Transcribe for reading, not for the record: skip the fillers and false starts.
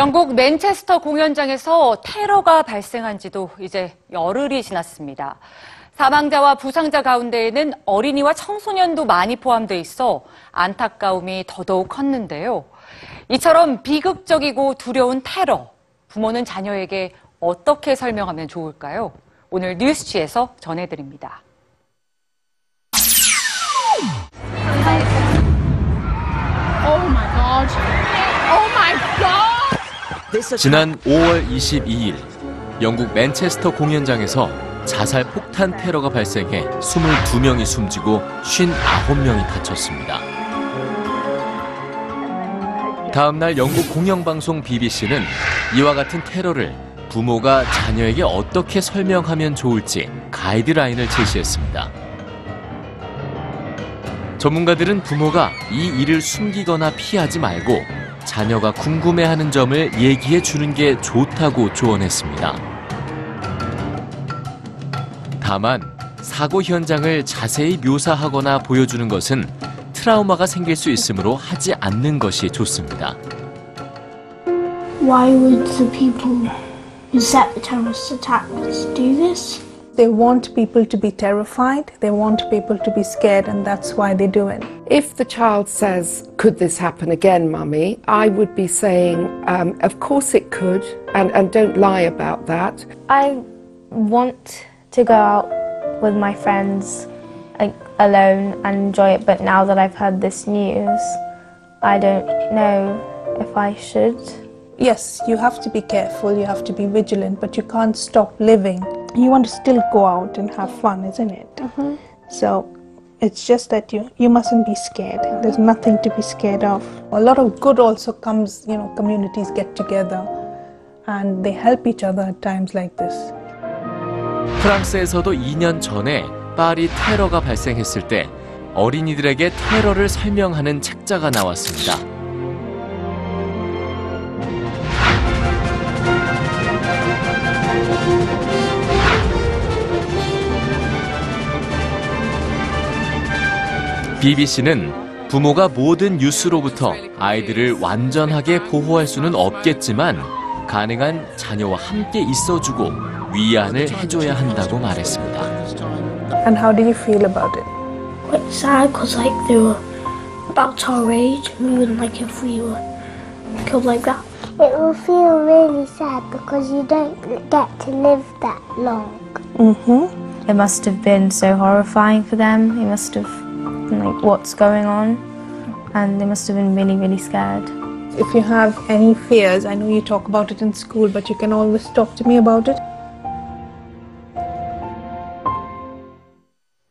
영국 맨체스터 공연장에서 테러가 발생한 지도 이제 열흘이 지났습니다. 사망자와 부상자 가운데에는 어린이와 청소년도 많이 포함돼 있어 안타까움이 더더욱 컸는데요. 이처럼 비극적이고 두려운 테러, 부모는 자녀에게 어떻게 설명하면 좋을까요? 오늘 뉴스취에서 전해드립니다. 지난 5월 22일 영국 맨체스터 공연장에서 자살 폭탄 테러가 발생해 22명이 숨지고 59명이 다쳤습니다. 다음 날 영국 공영방송 BBC는 이와 같은 테러를 부모가 자녀에게 어떻게 설명하면 좋을지 가이드라인을 제시했습니다. 전문가들은 부모가 이 일을 숨기거나 피하지 말고 자녀가 궁금해하는 점을 얘기해 주는 게 좋다고 조언했습니다. 다만 사고 현장을 자세히 묘사하거나 보여주는 것은 트라우마가 생길 수 있으므로 하지 않는 것이 좋습니다. Why would the people who set the terrorist attacks do this? They want people to be terrified, they want people to be scared, and that's why they do it. If the child says, could this happen again, Mummy? I would be saying, of course it could, and don't lie about that. I want to go out with my friends alone and enjoy it, but now that I've heard this news, I don't know if I should. Yes, you have to be careful, you have to be vigilant, but you can't stop living. You want to still go out and have fun, isn't it? Mm-hmm. So it's just that you mustn't be scared. There's nothing to be scared of. A lot of good also comes, you know, communities get together and they help each other at times like this. 프랑스에서도 2년 전에 파리 테러가 발생했을 때 어린이들에게 테러를 설명하는 책자가 나왔습니다. BBC는 부모가 모든 뉴스로부터 아이들을 완전하게 보호할 수는 없겠지만 가능한 자녀와 함께 있어주고 위안을 해줘야 한다고 말했습니다. And how did you feel about it? Quite sad, cause like they were about our age, and we wouldn't like if we were killed like that. It will feel really sad because you don't get to live that long. Mm-hmm. It must have been so horrifying for them. It must have. Like what's going on, and they must have been really, really scared. If you have any fears, I know you talk about it in school, but you can always talk to me about it.